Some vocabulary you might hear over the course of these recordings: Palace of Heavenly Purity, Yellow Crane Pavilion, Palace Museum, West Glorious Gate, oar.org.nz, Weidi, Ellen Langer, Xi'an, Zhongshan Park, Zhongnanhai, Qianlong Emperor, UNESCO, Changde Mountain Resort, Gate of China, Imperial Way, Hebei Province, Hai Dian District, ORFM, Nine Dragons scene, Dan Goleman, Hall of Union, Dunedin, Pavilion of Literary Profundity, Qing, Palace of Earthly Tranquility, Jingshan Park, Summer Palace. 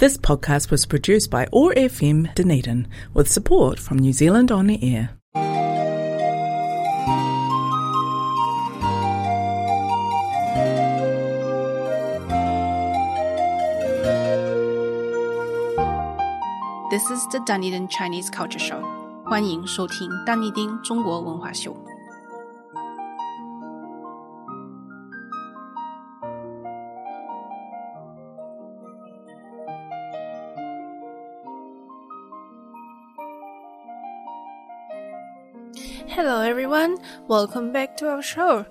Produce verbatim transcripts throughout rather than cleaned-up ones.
This podcast was produced by O R F M Dunedin with support from New Zealand On the Air. This is the Dunedin Chinese Culture Show. 欢迎收听丹尼丁中国文化秀。Hello everyone, welcome back to our show.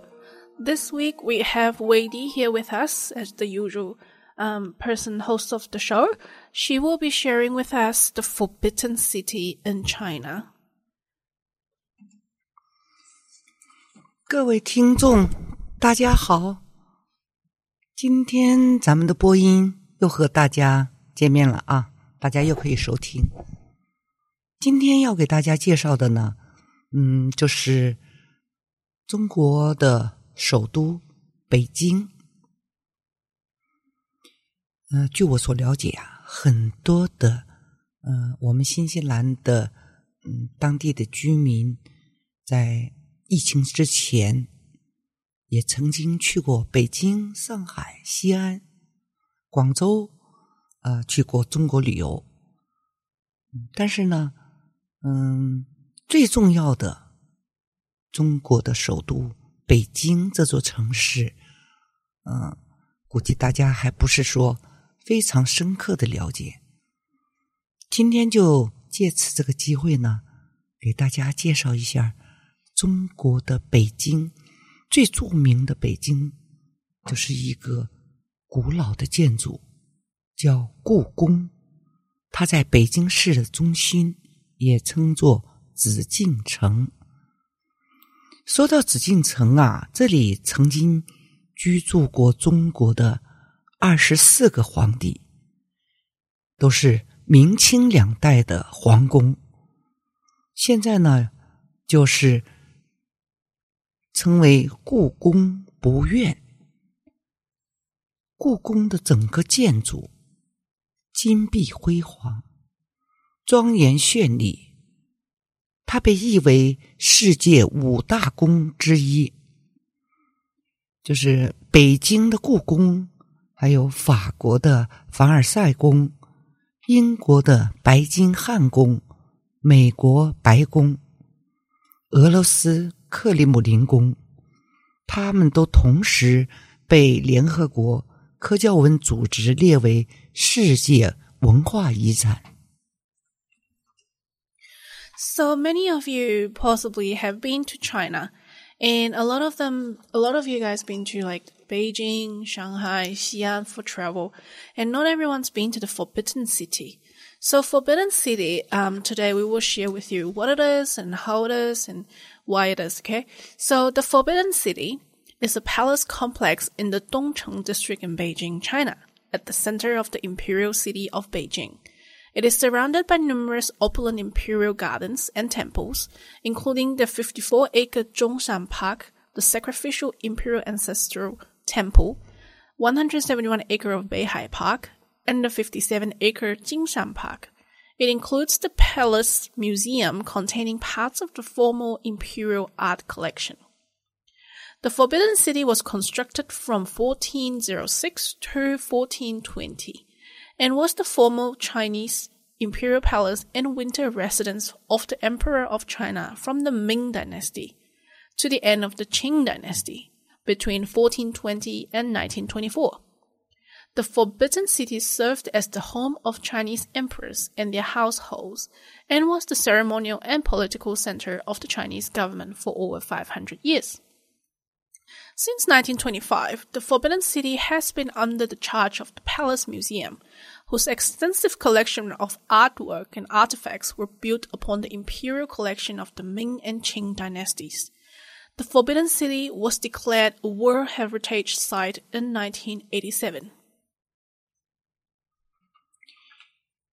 This week we have Weidi here with us as the usual um, person host of the show. She will be sharing with us the Forbidden City in China. 各位听众，大家好。今天咱们的播音又和大家见面了啊，大家又可以收听。今天要给大家介绍的呢，嗯，就是中国的首都北京。嗯、呃，据我所了解啊，很多的嗯、呃，我们新西兰的嗯当地的居民，在疫情之前也曾经去过北京、上海、西安、广州，呃，去过中国旅游。但是呢，嗯。最重要的，中国的首都北京这座城市，嗯，估计大家还不是说非常深刻的了解。今天就借此这个机会呢，给大家介绍一下中国的北京。最著名的北京就是一个古老的建筑，叫故宫，它在北京市的中心，也称作紫禁城。说到紫禁城啊，这里曾经居住过中国的二十四个皇帝，都是明清两代的皇宫。现在呢，就是称为故宫博物院。故宫的整个建筑金碧辉煌，庄严绚丽，它被誉为世界五大宫之一。就是北京的故宫，还有法国的凡尔赛宫，英国的白金汉宫，美国白宫，俄罗斯克里姆林宫，它们都同时被联合国科教文组织列为世界文化遗产。So many of you possibly have been to China, and a lot of them, a lot of you guys been to like Beijing, Shanghai, Xi'an for travel, and not everyone's been to the Forbidden City. So Forbidden City, um, today we will share with you what it is and how it is and why it is, okay? So the Forbidden City is a palace complex in the Dongcheng district in Beijing, China, at the center of the Imperial City of Beijing.It is surrounded by numerous opulent imperial gardens and temples, including the fifty-four acre Zhongshan Park, the sacrificial imperial ancestral temple, one hundred seventy-one acre of Beihai Park, and the fifty-seven acre Jingshan Park. It includes the Palace Museum containing parts of the former imperial art collection. The Forbidden City was constructed from fourteen oh six to fourteen twenty.and was the former Chinese imperial palace and winter residence of the Emperor of China from the Ming Dynasty to the end of the Qing Dynasty between fourteen twenty and nineteen twenty-four. The Forbidden City served as the home of Chinese emperors and their households and was the ceremonial and political center of the Chinese government for over five hundred years.Since nineteen twenty-five, the Forbidden City has been under the charge of the Palace Museum, whose extensive collection of artwork and artifacts were built upon the imperial collection of the Ming and Qing dynasties. The Forbidden City was declared a World Heritage Site in nineteen eighty-seven.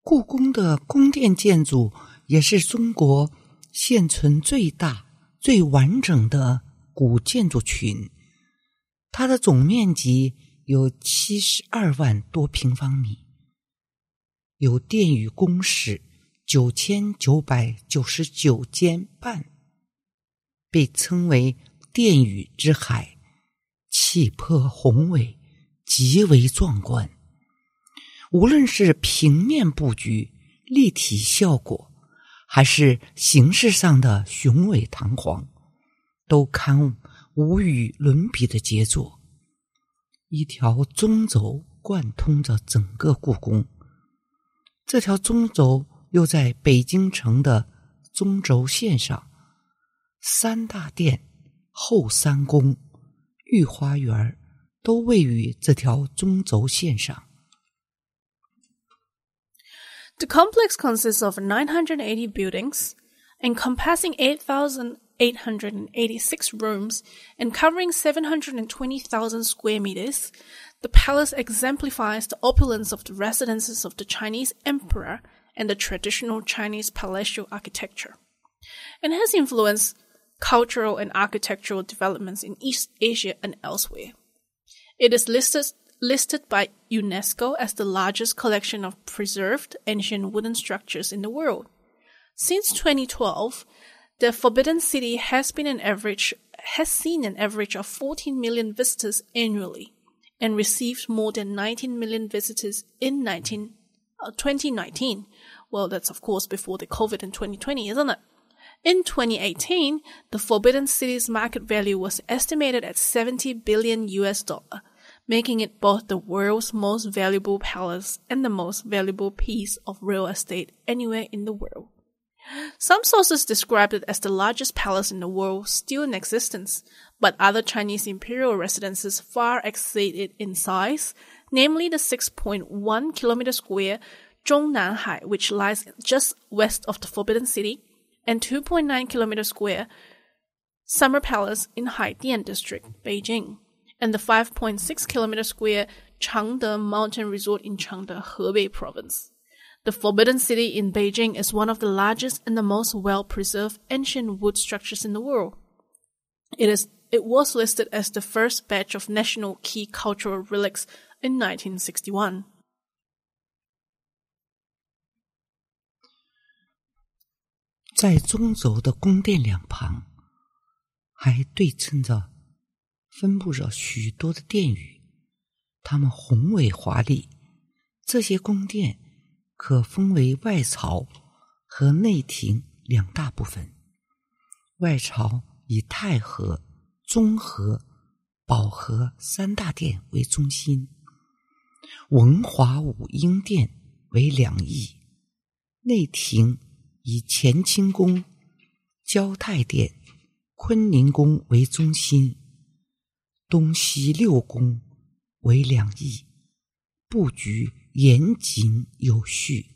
故宫的宫殿建筑也是中国现存最大、最完整的古建筑群，它的总面积有七十二万多平方米，有殿宇宫室九千九百九十九间半，被称为殿宇之海，气魄宏伟，极为壮观。无论是平面布局、立体效果，还是形式上的雄伟堂皇，都堪无与伦比的杰作。一条中轴贯通着整个故宫，这条中轴又在北京城的中轴线上，三大殿、后三宫、御花园都位于这条中轴线上。The complex consists of nine hundred eighty buildings, encompassing eight thousand eight hundred eighty-six rooms and covering seven hundred twenty thousand square meters. The palace exemplifies the opulence of the residences of the Chinese emperor and the traditional Chinese palatial architecture, and has influenced cultural and architectural developments in East Asia and elsewhere. It is listed listed by UNESCO as the largest collection of preserved ancient wooden structures in the world. Since twenty twelve, the Forbidden City has been an average has seen an average of fourteen million visitors annually, and received more than nineteen million visitors in nineteen, uh, twenty nineteen. Well, that's of course before the COVID in twenty twenty, isn't it? In twenty eighteen, the Forbidden City's market value was estimated at seventy billion U S dollars, making it both the world's most valuable palace and the most valuable piece of real estate anywhere in the world. Some sources described it as the largest palace in the world still in existence, but other Chinese imperial residences far exceed it in size, namely the six point one kilometer square Zhongnanhai, which lies just west of the Forbidden City, and two point nine kilometer square Summer Palace in Hai Dian District, Beijing, and the five point six kilometer square Changde Mountain Resort in Changde, Hebei Province. The Forbidden City in Beijing is one of the largest and the most well-preserved ancient wood structures in the world. It is, it was listed as the first batch of national key cultural relics in nineteen sixty-one.在中轴的宫殿两旁，还对称着分布着许多的殿宇，它们宏伟华丽。这些宫殿可分为外朝和内廷两大部分。外朝以太和、中和、保和三大殿为中心，文华武英殿为两翼；内廷以乾清宫、交泰殿、坤宁宫为中心，东西六宫为两翼，布局严谨有序。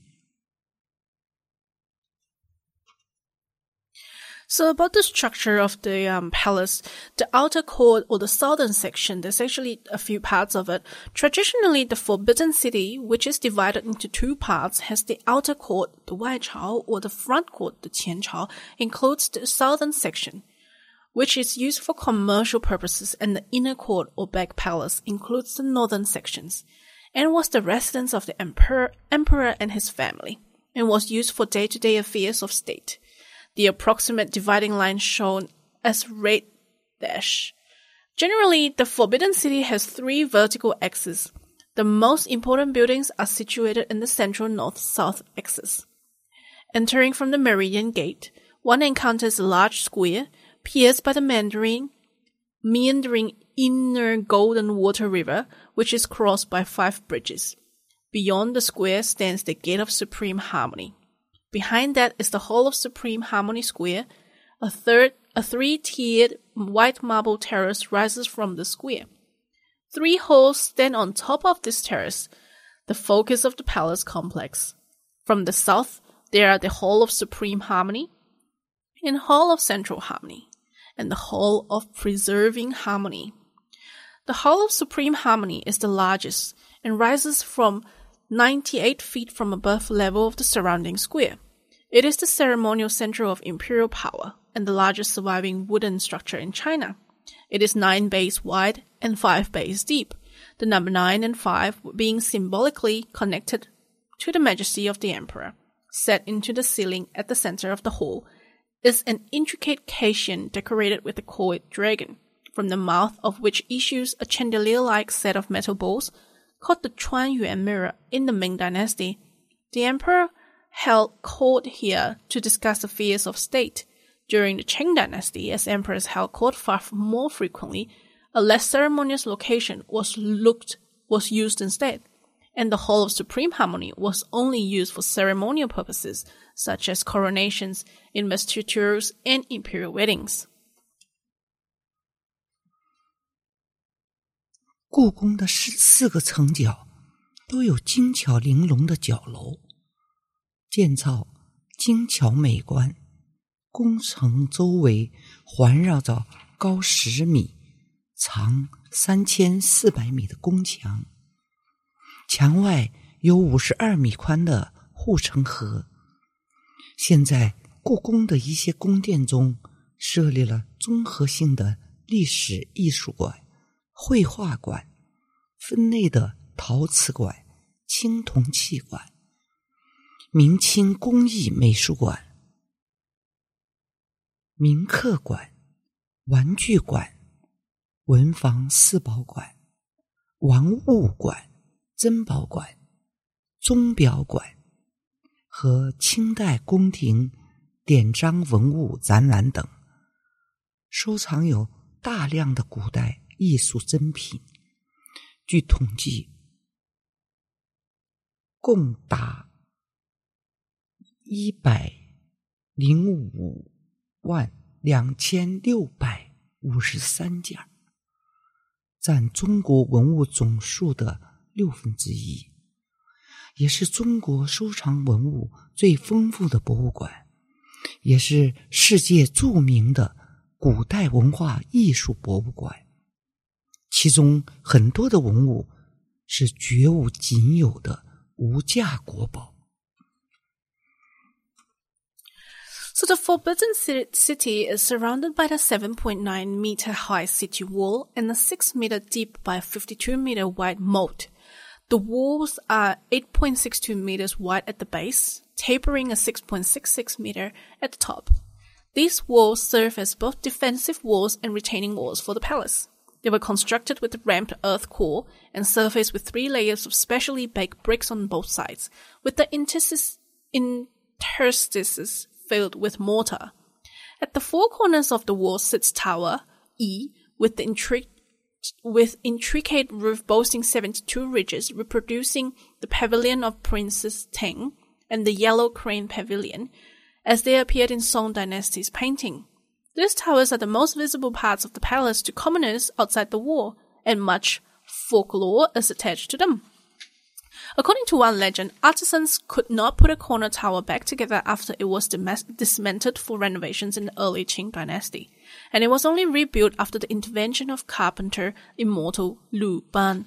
So about the structure of the um, palace, the outer court or the southern section, there's actually a few parts of it. Traditionally, the Forbidden City, which is divided into two parts, has the outer court, the Waichao, or the front court, the Qianchao, includes the southern section, which is used for commercial purposes, and the inner court or back palace includes the northern sections, and was the residence of the emperor, emperor and his family, and was used for day-to-day affairs of state. The approximate dividing line shown as red dash. Generally, the Forbidden City has three vertical axes. The most important buildings are situated in the central north-south axis. Entering from the Meridian Gate, one encounters a large square, pierced by the meandering, meandering inner Golden Water River, which is crossed by five bridges. Beyond the square stands the Gate of Supreme Harmony. Behind that is the Hall of Supreme Harmony Square. A third, a three-tiered white marble terrace rises from the square. Three halls stand on top of this terrace, the focus of the palace complex. From the south, there are the Hall of Supreme Harmony and Hall of Central Harmony, and the Hall of Preserving Harmony. The Hall of Supreme Harmony is the largest and rises from ninety-eight feet from above level of the surrounding square. It is the ceremonial center of imperial power and the largest surviving wooden structure in China. It is nine bays wide and five bays deep, the number nine and five being symbolically connected to the majesty of the emperor, set into the ceiling at the center of the hall, is an intricate caisson decorated with a coiled dragon, from the mouth of which issues a chandelier-like set of metal balls called the Chuan Yuan Mirror in the Ming Dynasty. The emperor held court here to discuss affairs of state. During the Qing Dynasty, as emperors held court far more frequently, a less ceremonious location was looked was used instead, and the Hall of Supreme Harmony was only used for ceremonial purposes, such as coronations, investitures, and imperial weddings. 故宫的四个层角都有精巧玲珑的角楼，建造精巧美观，宫城周围环绕着高十米、长三千四百米的宫墙，墙外有五十二米宽的护城河。现在故宫的一些宫殿中设立了综合性的历史艺术馆、绘画馆、分类的陶瓷馆、青铜器馆、明清工艺美术馆、铭刻馆、玩具馆、文房四宝馆、玩物馆、珍宝馆、钟表馆和清代宫廷典章文物展览等，收藏有大量的古代艺术珍品。据统计，共达一百零五万两千六百五十三件，占中国文物总数的六分之一，也是中国收藏文物最丰富的博物馆，也是世界著名的古代文化艺术博物馆。其中很多的文物是绝无仅有的无价国宝。 So the Forbidden City is surrounded by the seven point nine meter high city wall and a six meter deep by fifty-two meter wide moat. The walls are eight point six two meters wide at the base, tapering a six point six six meter at the top. These walls serve as both defensive walls and retaining walls for the palace. They were constructed with a ramped earth core and surfaced with three layers of specially baked bricks on both sides, with the interstices filled with mortar. At the four corners of the wall sits Tower Yi, with, the intri- with intricate roof boasting seventy-two ridges, reproducing the Pavilion of Princess Teng and the Yellow Crane Pavilion, as they appeared in Song Dynasty's painting. These towers are the most visible parts of the palace to commoners outside the wall, and much folklore is attached to them. According to one legend, artisans could not put a corner tower back together after it was dismantled for renovations in the early Qing dynasty, and it was only rebuilt after the intervention of carpenter immortal Lu Ban.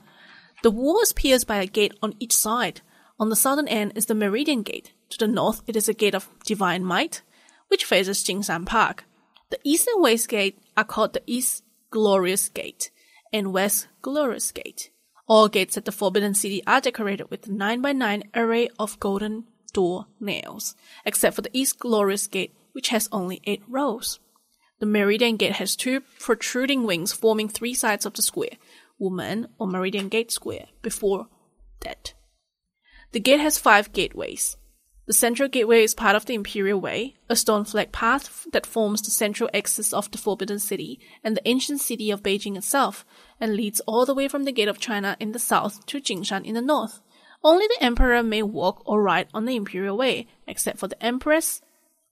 The wall is pierced by a gate on each side. On the southern end is the Meridian Gate. To the north, it is a Gate of Divine Might, which faces Jingshan Park. The Eastern West Gate are called the East Glorious Gate and West Glorious Gate. All gates at the Forbidden City are decorated with a nine by nine array of golden door nails, except for the East Glorious Gate, which has only eight rows. The Meridian Gate has two protruding wings forming three sides of the square, Woman or Meridian Gate Square, before that. The gate has five gateways. The central gateway is part of the Imperial Way, a stone-flagged path that forms the central axis of the Forbidden City and the ancient city of Beijing itself, and leads all the way from the Gate of China in the south to Jingshan in the north. Only the emperor may walk or ride on the Imperial Way, except for the empress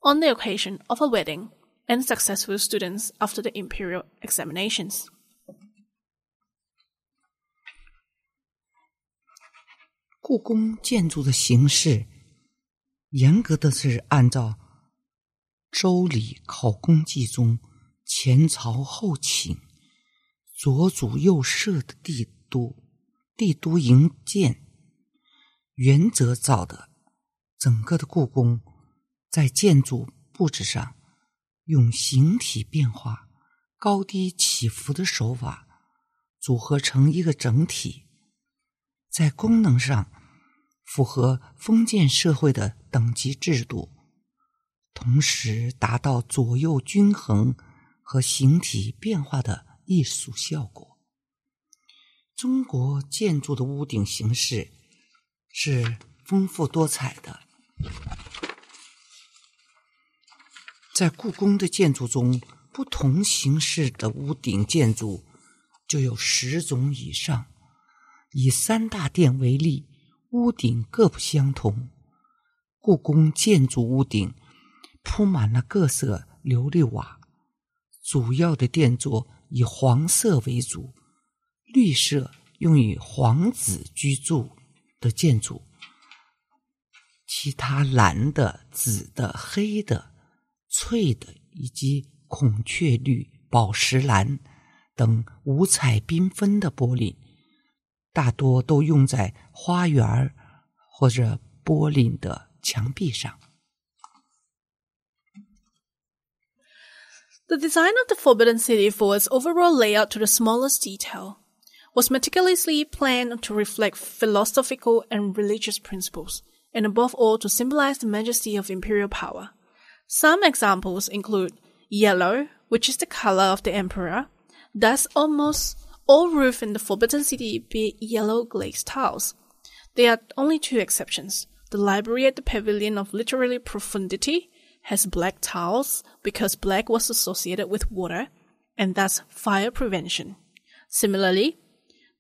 on the occasion of a wedding, and successful students after the imperial examinations. 故宫建筑的形式严格的是按照周礼考功记中前朝后寝左主右舍的帝都帝都营建原则造的。整个的故宫在建筑布置上用形体变化、高低起伏的手法组合成一个整体，在功能上符合封建社会的等级制度，同时达到左右均衡和形体变化的艺术效果。中国建筑的屋顶形式是丰富多彩的，在故宫的建筑中，不同形式的屋顶建筑就有十种以上。以三大殿为例，屋顶各不相同，故宫建筑屋顶铺满了各色琉璃瓦，主要的殿座以黄色为主，绿色用于皇子居住的建筑，其他蓝的、紫的、黑的、翠的以及孔雀绿、宝石蓝等五彩缤纷的玻璃，大多都用在花园或者玻璃的墙壁上。The design of the Forbidden City, for its overall layout to the smallest detail, was meticulously planned to reflect philosophical and religious principles, and above all to symbolize the majesty of imperial power. Some examples include yellow, which is the color of the emperor. Thus, almost all roofs in the Forbidden City bear yellow glazed tiles. There are only two exceptions. The library at the Pavilion of Literary Profundity has black tiles because black was associated with water and thus fire prevention. Similarly,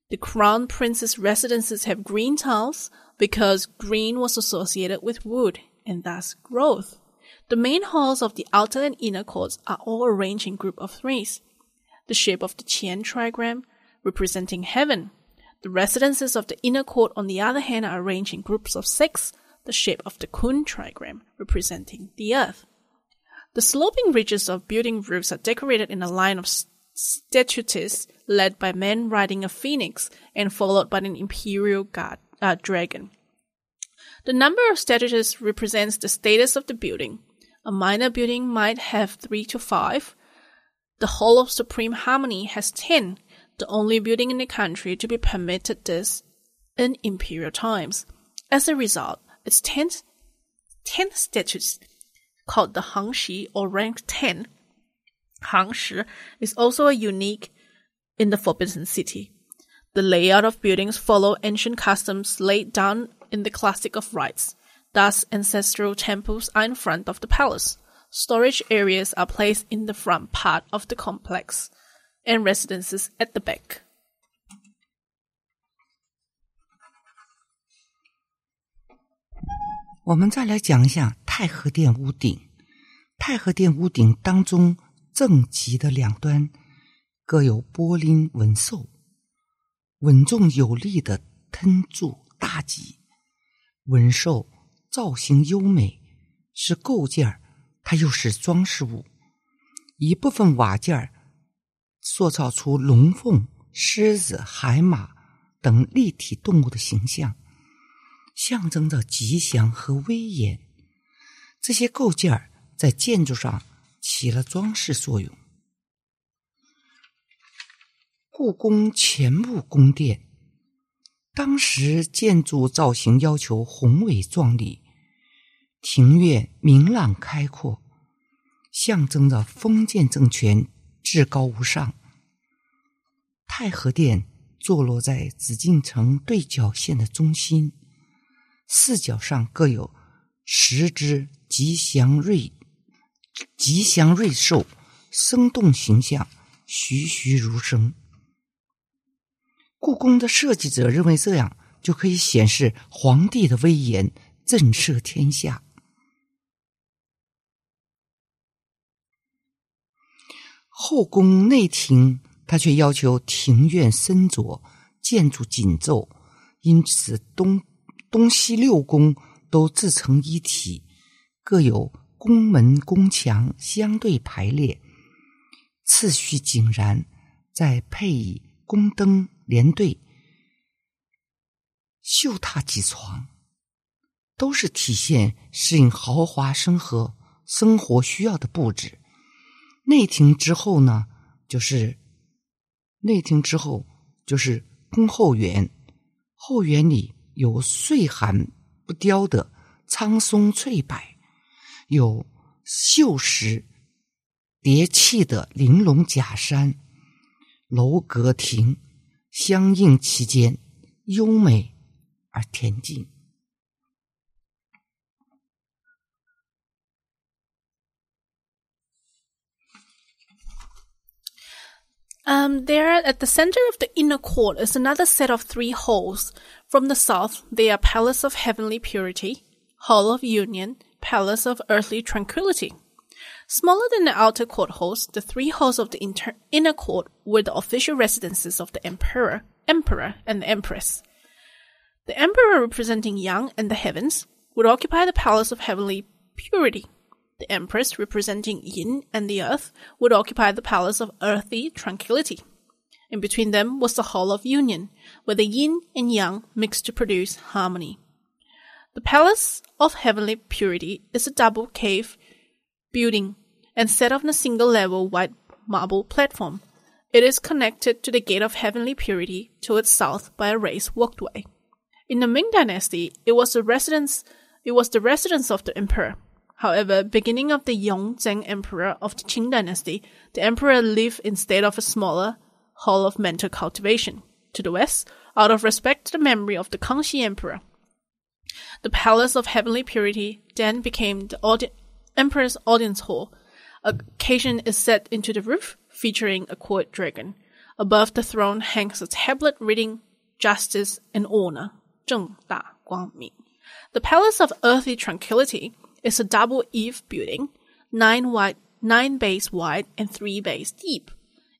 the Crown Prince's residences have green tiles because green was associated with wood and thus growth. The main halls of the outer and inner courts are all arranged in groups of threes. The shape of the Qian trigram, representing heaven. The residences of the inner court, on the other hand, are arranged in groups of six, the shape of the Kun trigram, representing the earth. The sloping ridges of building roofs are decorated in a line of statues led by men riding a phoenix and followed by an imperial guard, uh, dragon. The number of statues represents the status of the building. A minor building might have three to five. The Hall of Supreme Harmony has ten, the only building in the country to be permitted this in imperial times. As a result, its tenth, tenth statues, called the Hangshi or rank ten, Hangshi, is also a unique in the Forbidden City. The layout of buildings follow ancient customs laid down in the classic of rites. Thus, ancestral temples are in front of the palace. Storage areas are placed in the front part of the complex, and residences at the back. 我们再来讲一下太和殿屋顶。太和殿屋顶当中正极的两端各有波林纹兽，稳重有力的撑住大脊。纹兽造型优美，是构件，它又是装饰物。一部分瓦件塑造出龙凤、狮子、海马等立体动物的形象，象征着吉祥和威严。这些构件在建筑上起了装饰作用。故宫乾木宫殿，当时建筑造型要求宏伟壮丽，庭院明朗开阔，象征着封建政权至高无上。太和殿坐落在紫禁城对角线的中心，四角上各有十只吉祥瑞吉祥瑞兽，生动形象，栩栩如生。故宫的设计者认为这样就可以显示皇帝的威严，震慑天下。后宫内廷，他却要求庭院深卓，建筑紧凑，因此东东西六宫都自成一体，各有宫门宫墙相对排列，次序井然，再配以宫灯连队，绣榻几床，都是体现适应豪华生活生活需要的布置。内廷之后呢，就是内廷之后就是宫后园，后园里有岁寒不凋的苍松翠柏，有锈蚀叠砌的玲珑假山，楼阁亭相映其间，优美而恬静。Um, there at the center of the inner court is another set of three halls. From the south, they are Palace of Heavenly Purity, Hall of Union, Palace of Earthly Tranquility. Smaller than the outer court halls, the three halls of the inter- inner court were the official residences of the emperor, emperor, and the empress. The emperor, representing Yang and the heavens, would occupy the Palace of Heavenly Purity. The empress, representing Yin and the earth, would occupy the Palace of Earthly Tranquility. In between them was the Hall of Union, where the Yin and Yang mixed to produce harmony. The Palace of Heavenly Purity is a double cave building and set on a single-level white marble platform. It is connected to the Gate of Heavenly Purity to its south by a raised walkway. In the Ming Dynasty, it was the residence, it was the residence of the emperor. However, beginning of the Yongzheng Emperor of the Qing Dynasty, the emperor lived instead of a smaller Hall of Mental Cultivation to the west, out of respect to the memory of the Kangxi Emperor. The Palace of Heavenly Purity then became the audi- Emperor's Audience Hall. A cushion is set into the roof, featuring a court dragon. Above the throne hangs a tablet reading Justice and Honor, Zheng Da Guang Ming. The Palace of Earthly Tranquility is a double eave building, nine, wide, nine bays wide and three bays deep.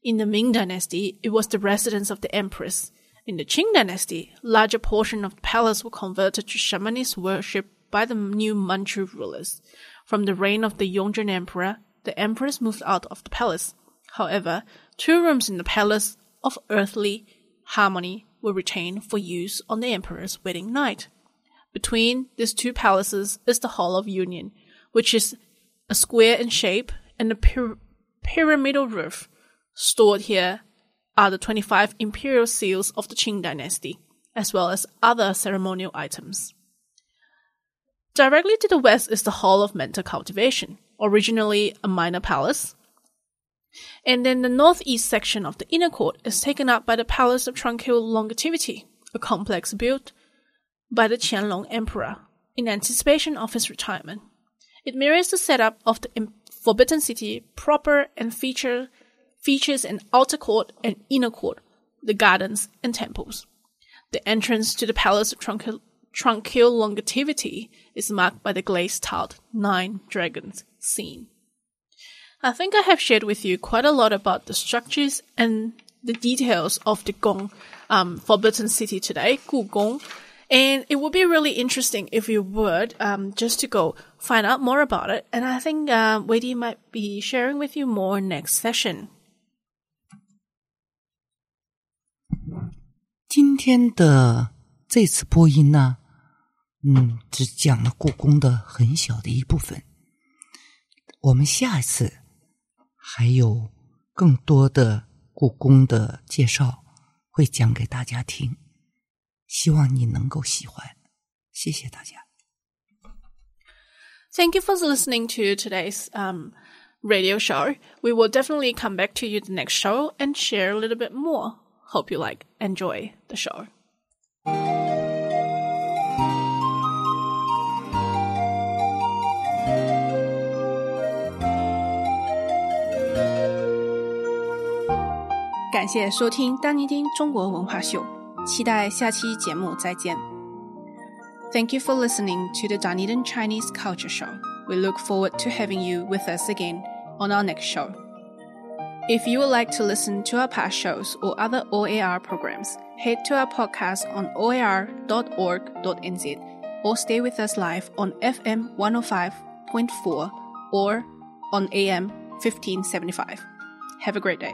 In the Ming Dynasty, it was the residence of the Empress. In the Qing Dynasty, larger portion of the palace were converted to shamanist worship by the new Manchu rulers. From the reign of the Yongzheng Emperor, the Empress moved out of the palace. However, two rooms in the Palace of Earthly Harmony were retained for use on the Emperor's wedding night. Between these two palaces is the Hall of Union, which is a square in shape and a py- pyramidal roof. Stored here are the twenty-five imperial seals of the Qing Dynasty, as well as other ceremonial items. Directly to the west is the Hall of Mental Cultivation, originally a minor palace. And then the northeast section of the inner court is taken up by the Palace of Tranquil Longevity, a complex built by the Qianlong Emperor in anticipation of his retirement. It mirrors the setup of the Forbidden City proper and feature features an outer court and inner court, the gardens and temples. The entrance to the Palace of Tranquil, Tranquil Longevity is marked by the glazed-tiled Nine Dragons scene. I think I have shared with you quite a lot about the structures and the details of the Gong, um, Forbidden City today, Gugong, and it would be really interesting if you would um, just to go find out more about it. And I think um, Weidi might be sharing with you more next session. 今天的这次播音呢，嗯，只讲了故宫的很小的一部分。我们下一次还有更多的故宫的介绍会讲给大家听，希望你能够喜欢。谢谢大家。Thank you for listening to today's um, radio show. We will definitely come back to you the next show and share a little bit more. Hope you like, enjoy the show.感谢收听丹尼丁中国文化秀，期待下期节目再见。Thank you for listening to the Dunedin Chinese Culture Show. We look forward to having you with us again on our next show. If you would like to listen to our past shows or other O A R programs, head to our podcast on O A R dot org dot N Z or stay with us live on F M one oh five point four or on A M fifteen seventy-five. Have a great day.